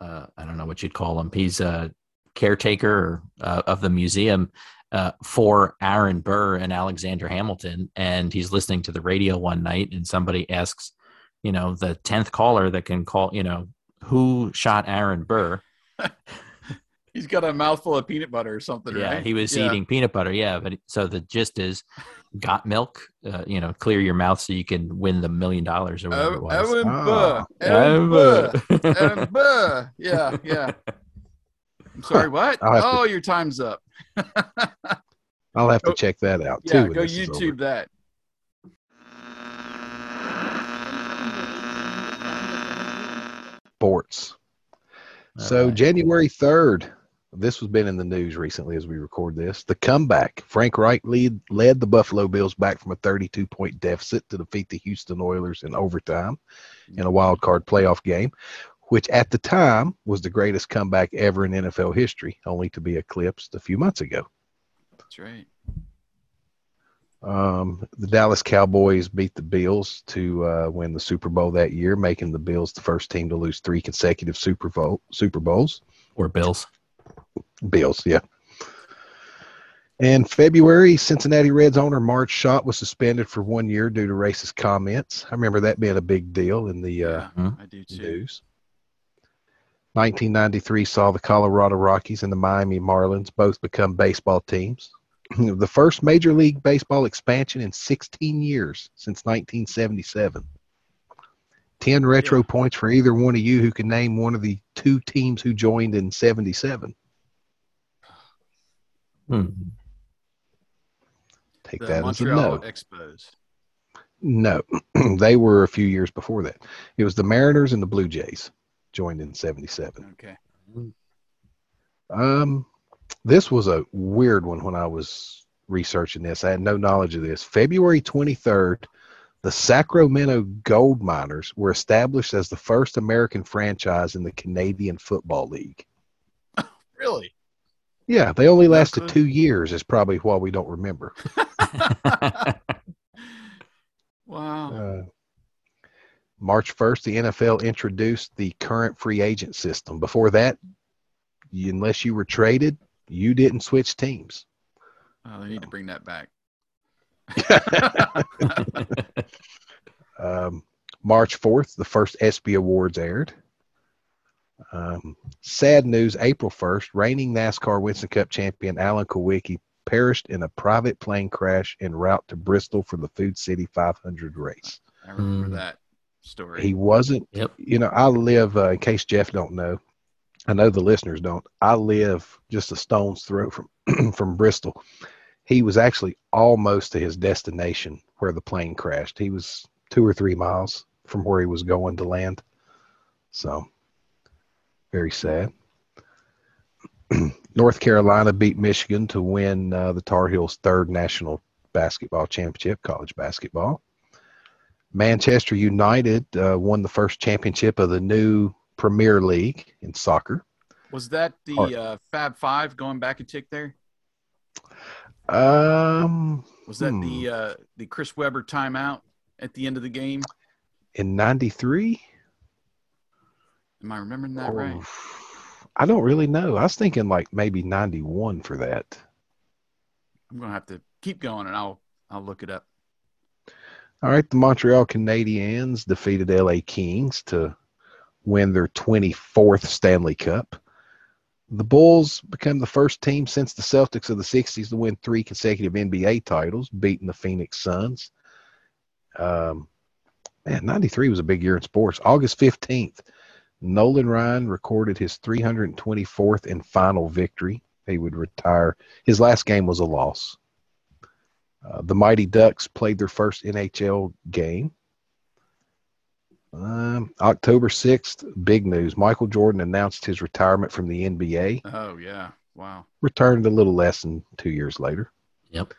I don't know what you'd call him. He's a caretaker of the museum for Aaron Burr and Alexander Hamilton, and he's listening to the radio one night, and somebody asks, you know, the 10th caller that can call, you know, who shot Aaron Burr? He's got a mouthful of peanut butter or something, yeah, right? Yeah, he was eating peanut butter, yeah. But so the gist is, got milk, you know, clear your mouth so you can win the $1 million or whatever it was. Aaron Burr. Yeah. I'm sorry, what? Oh, your time's up. I'll have to check that out, too. Yeah, go YouTube that. Sports. So January 3rd, this has been in the news recently as we record this. The comeback. Frank Reich led the Buffalo Bills back from a 32-point deficit to defeat the Houston Oilers in overtime in a wild card playoff game, which at the time was the greatest comeback ever in NFL history, only to be eclipsed a few months ago. That's right. The Dallas Cowboys beat the Bills to win the Super Bowl that year, making the Bills the first team to lose 3 consecutive Super Bowls. Or Bills. Bills, yeah. In February, Cincinnati Reds owner Marge Schott was suspended for 1 year due to racist comments. I remember that being a big deal in the news. 1993 saw the Colorado Rockies and the Miami Marlins both become baseball teams. The first Major League Baseball expansion in 16 years since 1977. 10 retro points for either one of you who can name one of the 2 teams who joined in 77. Take that as a no. Montreal Expos. No, they were a few years before that. It was the Mariners and the Blue Jays joined in 77. Okay. This was a weird one when I was researching this. I had no knowledge of this. February 23rd, the Sacramento Gold Miners were established as the first American franchise in the Canadian Football League. Really? Yeah, they only lasted 2 years is probably why we don't remember. Wow. March 1st, the NFL introduced the current free agent system. Before that, unless you were traded, you didn't switch teams. Oh, they need to bring that back. March 4th, the first ESPY Awards aired. Sad news, April 1st, reigning NASCAR Winston Cup champion Alan Kulwicki perished in a private plane crash en route to Bristol for the Food City 500 race. I remember that story. He wasn't, you know, I live, in case Jeff don't know, I know the listeners don't, I live just a stone's throw from, from Bristol. He was actually almost to his destination where the plane crashed. He was 2 or 3 miles from where he was going to land. So, very sad. North Carolina beat Michigan to win the Tar Heels' third national basketball championship, college basketball. Manchester United won the first championship of the new Premier League in soccer. Was that the Fab Five going back a tick there? Was that the Chris Webber timeout at the end of the game? In 93? Am I remembering that right? I don't really know. I was thinking like maybe 91 for that. I'm going to have to keep going and I'll look it up. All right. The Montreal Canadiens defeated LA Kings to win their 24th Stanley Cup. The Bulls become the first team since the Celtics of the 60s to win 3 consecutive NBA titles, beating the Phoenix Suns. Man, 93 was a big year in sports. August 15th, Nolan Ryan recorded his 324th and final victory. He would retire. His last game was a loss. The Mighty Ducks played their first NHL game. October 6th, big news. Michael Jordan announced his retirement from the NBA. Oh, yeah. Wow. Returned a little less than 2 years later. Yep.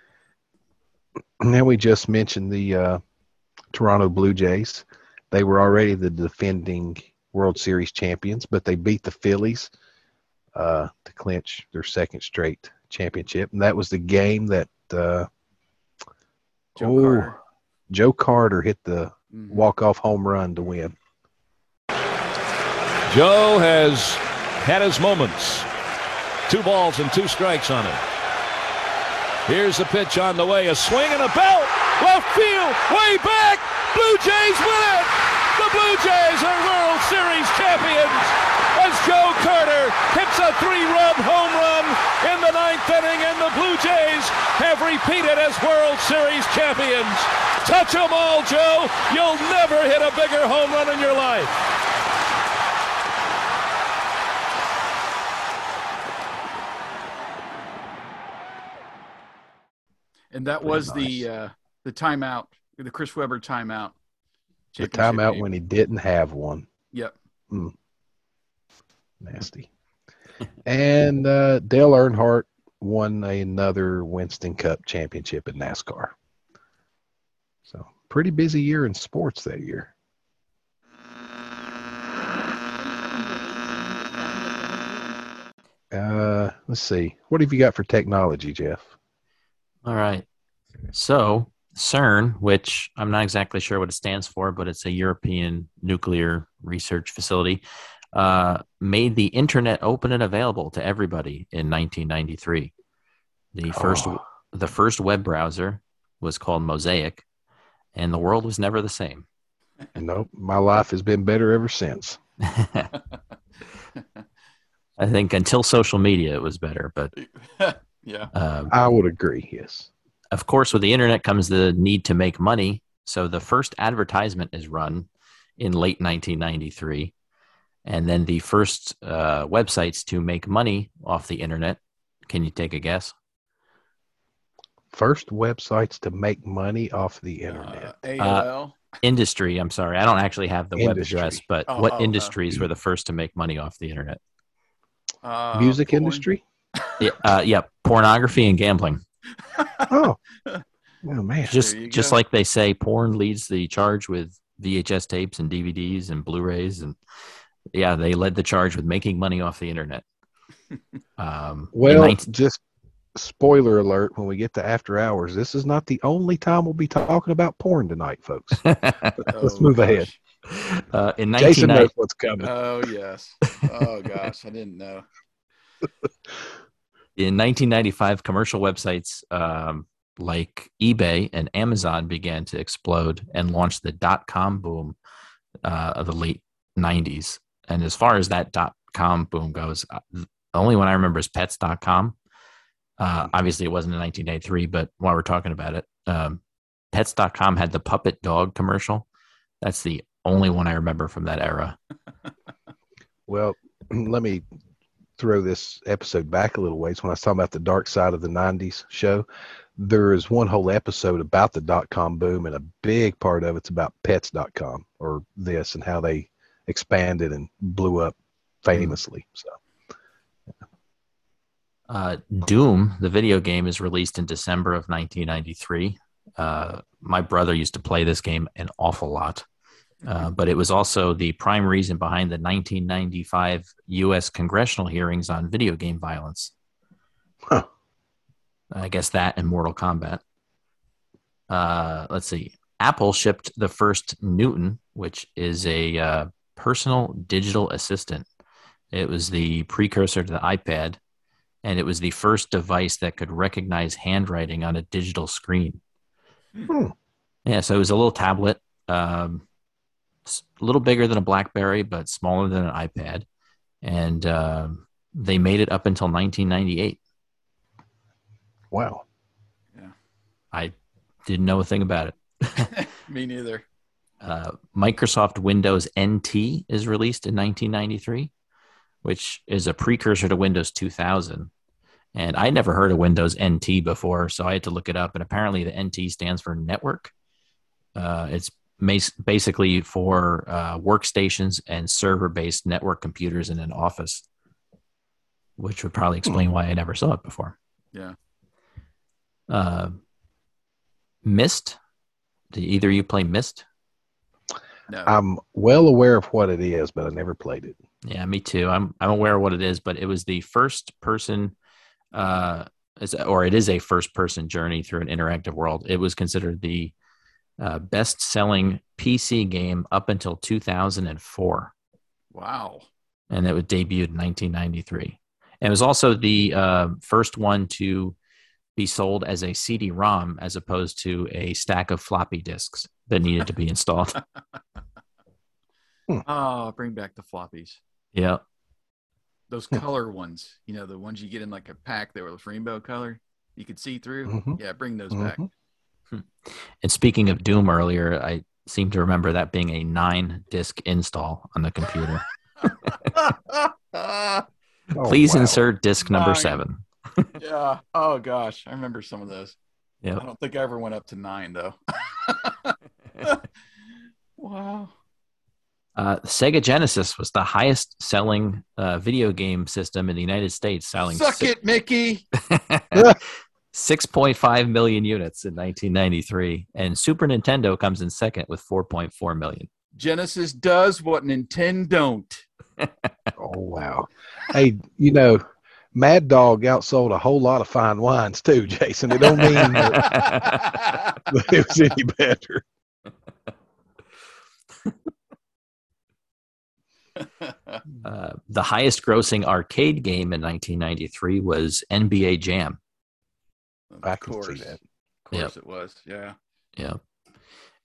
And then we just mentioned the Toronto Blue Jays. They were already the defending World Series champions, but they beat the Phillies to clinch their second straight championship. And that was the game that Joe Carter hit the walk-off home run to win. Joe has had his moments. 2 balls and 2 strikes on him. Here's the pitch on the way. A swing and a belt. Left field. Way back. Blue Jays win it. The Blue Jays are World Series champions as Joe Carter hits a 3-run home run in the 9th inning, and the Blue Jays have repeated as World Series champions. Touch them all, Joe. You'll never hit a bigger home run in your life. And that was nice. The timeout, the Chris Webber timeout. The timeout when he didn't have one. Yep. Nasty. And Dale Earnhardt won another Winston Cup championship in NASCAR. So, pretty busy year in sports that year. Let's see. What have you got for technology, Jeff? All right. So, CERN, which I'm not exactly sure what it stands for, but it's a European nuclear research facility, made the internet open and available to everybody in 1993. The first web browser was called Mosaic, and the world was never the same. Nope. My life has been better ever since. I think until social media it was better, but yeah, I would agree, yes. Of course, with the internet comes the need to make money. So the first advertisement is run in late 1993. And then the first websites to make money off the internet. Can you take a guess? First websites to make money off the internet. AOL? Industry, I'm sorry. I don't actually have the web address, but what industries were the first to make money off the internet? Music porn. Industry? Yeah, pornography and gambling. Oh man! Just like they say, porn leads the charge with VHS tapes and DVDs and Blu-rays, and yeah, they led the charge with making money off the internet. Just spoiler alert: when we get to After Hours, this is not the only time we'll be talking about porn tonight, folks. Let's move ahead. In Jason knows what's coming. Oh yes. Oh gosh, I didn't know. In 1995, commercial websites like eBay and Amazon began to explode and launched the dot-com boom of the late 90s. And as far as that dot-com boom goes, the only one I remember is Pets.com. Obviously, it wasn't in 1993, but while we're talking about it, Pets.com had the puppet dog commercial. That's the only one I remember from that era. Well, let me throw this episode back a little ways. When I was talking about the Dark Side of the '90s show, there is one whole episode about the dot-com boom, and a big part of it's about pets.com or this and how they expanded and blew up famously. Doom, the video game, is released in December of 1993. My brother used to play this game an awful lot. But it was also the prime reason behind the 1995 U.S. congressional hearings on video game violence. Huh. I guess that and Mortal Kombat. Let's see. Apple shipped the first Newton, which is a personal digital assistant. It was the precursor to the iPad, and it was the first device that could recognize handwriting on a digital screen. Hmm. Yeah, so it was a little tablet. A little bigger than a BlackBerry, but smaller than an iPad. And they made it up until 1998. Wow. Yeah. I didn't know a thing about it. Me neither. Microsoft Windows NT is released in 1993, which is a precursor to Windows 2000. And I never heard of Windows NT before, so I had to look it up. And apparently the NT stands for network. It's basically for workstations and server-based network computers in an office, which would probably explain why I never saw it before. Yeah. Myst? Do either of you play Myst? No. I'm well aware of what it is, but I never played it. Yeah, me too. I'm aware of what it is, but it was the first-person, or it is a first-person journey through an interactive world. It was considered the best-selling PC game up until 2004. Wow. And it was debuted in 1993. And it was also the first one to be sold as a CD-ROM as opposed to a stack of floppy disks that needed to be installed. Oh, bring back the floppies. Yeah. Those color ones, you know, the ones you get in like a pack that were rainbow color, you could see through. Mm-hmm. Yeah, bring those back. And speaking of Doom earlier, I seem to remember that being a 9-disc install on the computer. Please insert disc number 7. Yeah. Oh, gosh. I remember some of those. Yep. I don't think I ever went up to 9, though. Wow. Sega Genesis was the highest-selling video game system in the United States. Suck it, Mickey! 6.5 million units in 1993, and Super Nintendo comes in second with 4.4 million. Genesis does what Nintendo don't. Oh, wow. Hey, you know, Mad Dog outsold a whole lot of fine wines too, Jason. It don't mean that it was any better. The highest-grossing arcade game in 1993 was NBA Jam. I could see that. Of course it was, yeah. Yeah.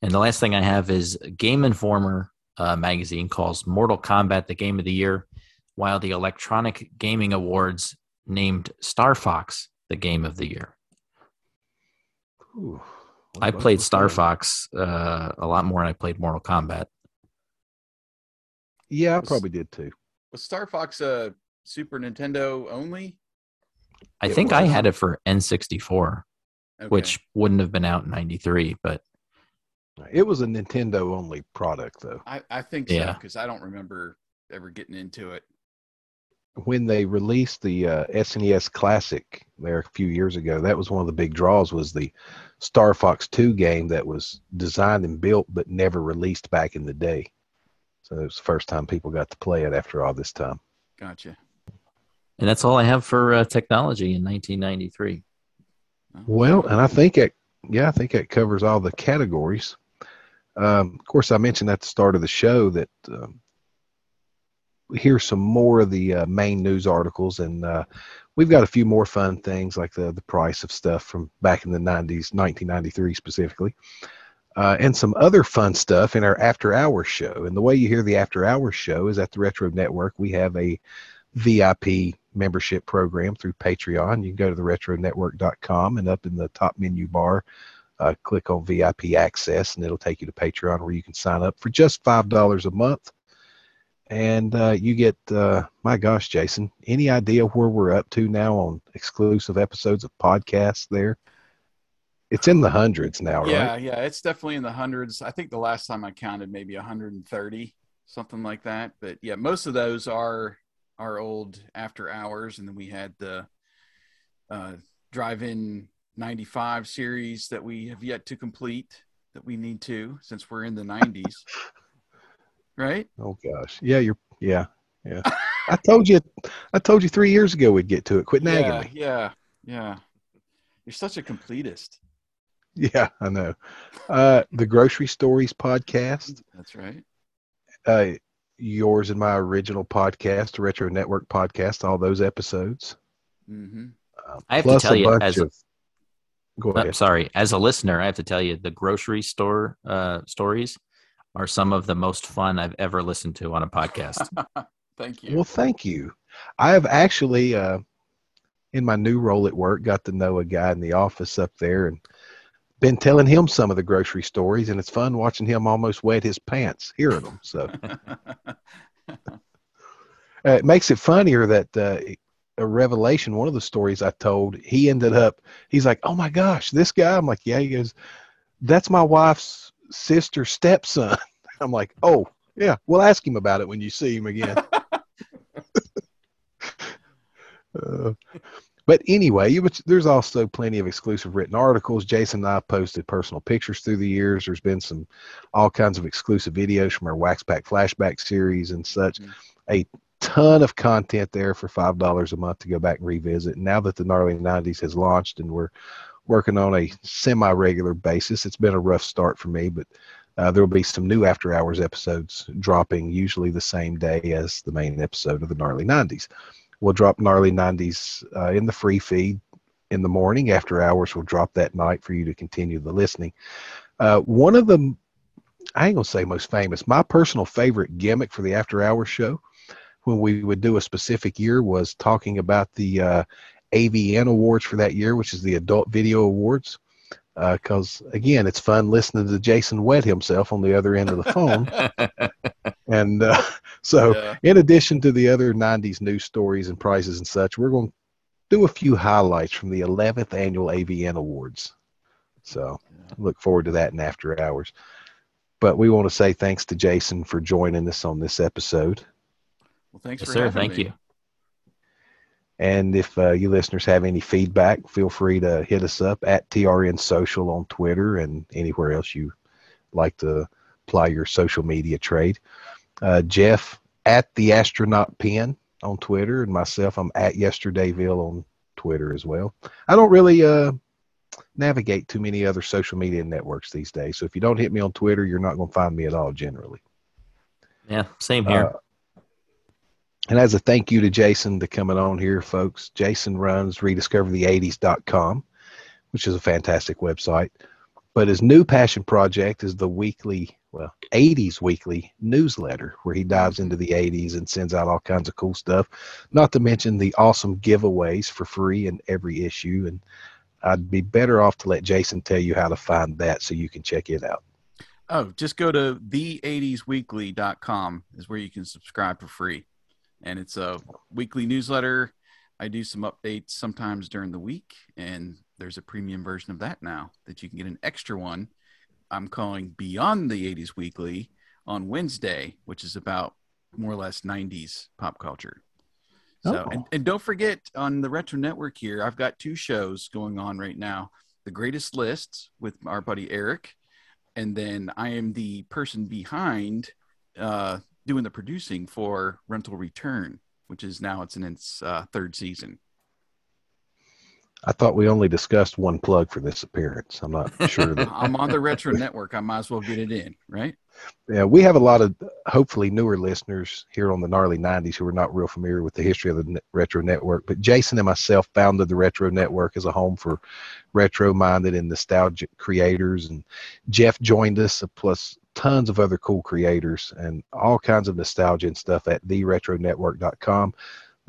And the last thing I have is Game Informer magazine calls Mortal Kombat the Game of the Year, while the Electronic Gaming Awards named Star Fox the Game of the Year. Ooh, I played Star Fox a lot more than I played Mortal Kombat. Yeah, I probably did too. Was Star Fox Super Nintendo only? I think I had it for N64, which wouldn't have been out in 93, but it was a Nintendo-only product, though. I think so, because I don't remember ever getting into it. when they released the SNES Classic there a few years ago, that was one of the big draws, was the Star Fox 2 game that was designed and built but never released back in the day. So it was the first time people got to play it after all this time. Gotcha. And that's all I have for technology in 1993. Well, and I think it, yeah, I think it covers all the categories. Of course, I mentioned at the start of the show that here's some more of the main news articles, and we've got a few more fun things like the price of stuff from back in the 90s, 1993 specifically, and some other fun stuff in our After Hours show. And the way you hear the After Hours show is at the Retro Network. We have a VIP membership program through Patreon. You can go to the retronetwork.com, and up in the top menu bar, click on VIP access, and it'll take you to Patreon, where you can sign up for just $5 a month. And you get, my gosh, Jason, any idea where we're up to now on exclusive episodes of podcasts there? It's in the hundreds now, right? Yeah, it's definitely in the hundreds. I think the last time I counted, maybe 130, something like that. But yeah, most of those are our old After Hours, and then we had the Drive-In 95 series that we have yet to complete, that we need to, since we're in the 90s. Right? Oh gosh. Yeah, yeah. I told you 3 years ago we'd get to it. Quit nagging me. Yeah. You're such a completist. Yeah, I know. The Grocery Stories podcast. That's right. Yours and my original podcast, the Retro Network podcast, all those episodes. Mm-hmm. I have to tell you, as a listener, I have to tell you, the grocery store stories are some of the most fun I've ever listened to on a podcast. Thank you. Well, thank you. I have actually, in my new role at work, got to know a guy in the office up there, and been telling him some of the grocery stories, and it's fun watching him almost wet his pants hearing them. So it makes it funnier that a revelation, one of the stories I told, he's like, "Oh my gosh, this guy." I'm like, "Yeah." He goes, "That's my wife's sister's stepson." I'm like, "Oh yeah, we'll ask him about it when you see him again." But anyway, there's also plenty of exclusive written articles. Jason and I posted personal pictures through the years. There's been all kinds of exclusive videos from our Wax Pack Flashback series and such. Mm-hmm. A ton of content there for $5 a month to go back and revisit. And now that the Gnarly 90s has launched and we're working on a semi-regular basis, it's been a rough start for me, but there'll be some new After Hours episodes dropping usually the same day as the main episode of the Gnarly 90s. We'll drop Gnarly 90s in the free feed in the morning. After Hours, we'll drop that night for you to continue the listening. One of the, I ain't going to say most famous, my personal favorite gimmick for the After Hours show, when we would do a specific year, was talking about the AVN Awards for that year, which is the Adult Video Awards. Because, again, it's fun listening to Jason wet himself on the other end of the phone. And in addition to the other 90s news stories and prizes and such, we're going to do a few highlights from the 11th Annual AVN Awards. So look forward to that in After Hours. But we want to say thanks to Jason for joining us on this episode. Well, thanks for having me. Thank you. And if you listeners have any feedback, feel free to hit us up at TRN Social on Twitter and anywhere else you like to apply your social media trade. Jeff at The Astronaut Pen on Twitter, and myself, I'm at Yesterdayville on Twitter as well. I don't really navigate too many other social media networks these days, so if you don't hit me on Twitter, you're not going to find me at all generally. Yeah, same here. And as a thank you to Jason for coming on here, folks, Jason runs rediscoverthe80s.com, which is a fantastic website. But his new passion project is the 80s weekly newsletter, where he dives into the 80s and sends out all kinds of cool stuff, not to mention the awesome giveaways for free in every issue. And I'd be better off to let Jason tell you how to find that so you can check it out. Oh, just go to the80sweekly.com is where you can subscribe for free. And it's a weekly newsletter. I do some updates sometimes during the week, and there's a premium version of that now that you can get an extra one. I'm calling Beyond the 80s Weekly on Wednesday, which is about more or less 90s pop culture. So, and don't forget, on the Retro Network here, I've got two shows going on right now. The Greatest Lists with our buddy Eric, and then I am the person behind doing the producing for Rental Return, which is now it's in its third season. I thought we only discussed one plug for this appearance. I'm not sure. I'm on the Retro Network. I might as well get it in, right? Yeah, we have a lot of hopefully newer listeners here on the Gnarly 90s who are not real familiar with the history of the Retro Network. But Jason and myself founded the Retro Network as a home for retro-minded and nostalgic creators. And Jeff joined us, plus tons of other cool creators and all kinds of nostalgia and stuff at theretronetwork.com.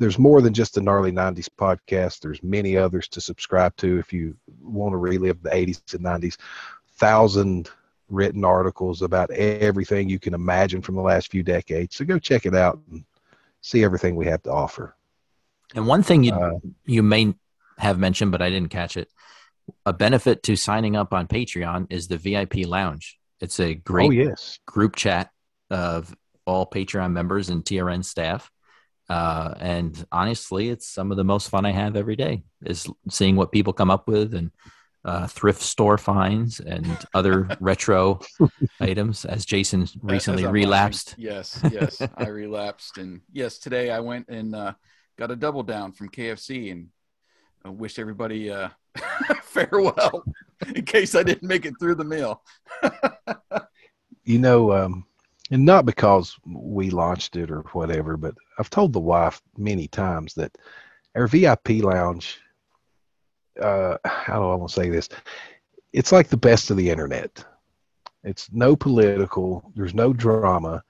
There's more than just the Gnarly 90s podcast. There's many others to subscribe to if you want to relive the 80s and 90s. 1,000 written articles about everything you can imagine from the last few decades. So go check it out and see everything we have to offer. And one thing you may have mentioned, but I didn't catch it, a benefit to signing up on Patreon is the VIP Lounge. It's a great group chat of all Patreon members and TRN staff. And honestly, it's some of the most fun I have every day is seeing what people come up with and thrift store finds and other retro items, as Jason recently relapsed. Yes, I relapsed. And yes, today I went and got a double down from KFC and I wished everybody farewell in case I didn't make it through the meal. And not because we launched it or whatever, but I've told the wife many times that our VIP Lounge, how do I want to say this? It's like the best of the internet. It's no political. There's no drama.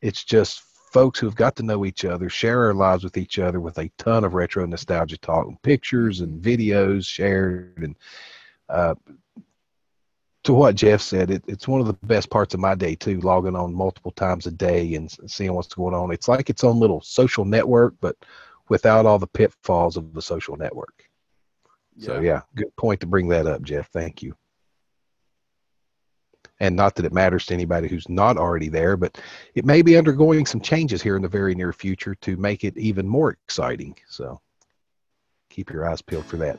It's just folks who've got to know each other, share our lives with each other with a ton of retro nostalgia talk and pictures and videos shared. And to what Jeff said, it's one of the best parts of my day, too, logging on multiple times a day and seeing what's going on. It's like its own little social network, but without all the pitfalls of the social network. Yeah. So, yeah, good point to bring that up, Jeff. Thank you. And not that it matters to anybody who's not already there, but it may be undergoing some changes here in the very near future to make it even more exciting. So keep your eyes peeled for that.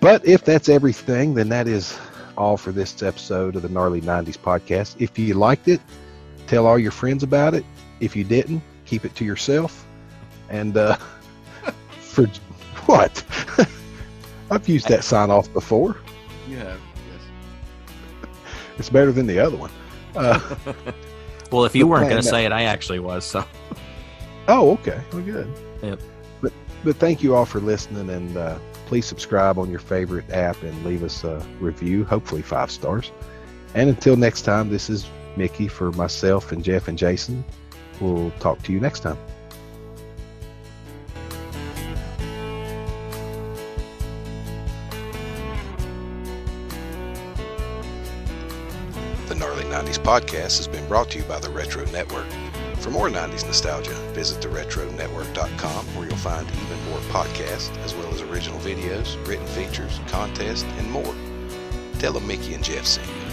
But if that's everything, then that is all for this episode of the Gnarly 90s podcast. If you liked it, tell all your friends about it. If you didn't, keep it to yourself. And for what? I've used that sign off before. You have, yes. It's better than the other one. Well, if you weren't going to say it, I actually was. So. Oh, okay. Well, good. Yep. But thank you all for listening, and please subscribe on your favorite app and leave us a review, hopefully 5 stars. And until next time, this is Mickey for myself and Jeff and Jason. We'll talk to you next time. The Gnarly 90s podcast has been brought to you by the Retro Network. For more 90s nostalgia, visit theretronetwork.com, where you'll find even more podcasts, as well as original videos, written features, contests, and more. Tell them Mickey and Jeff sent you.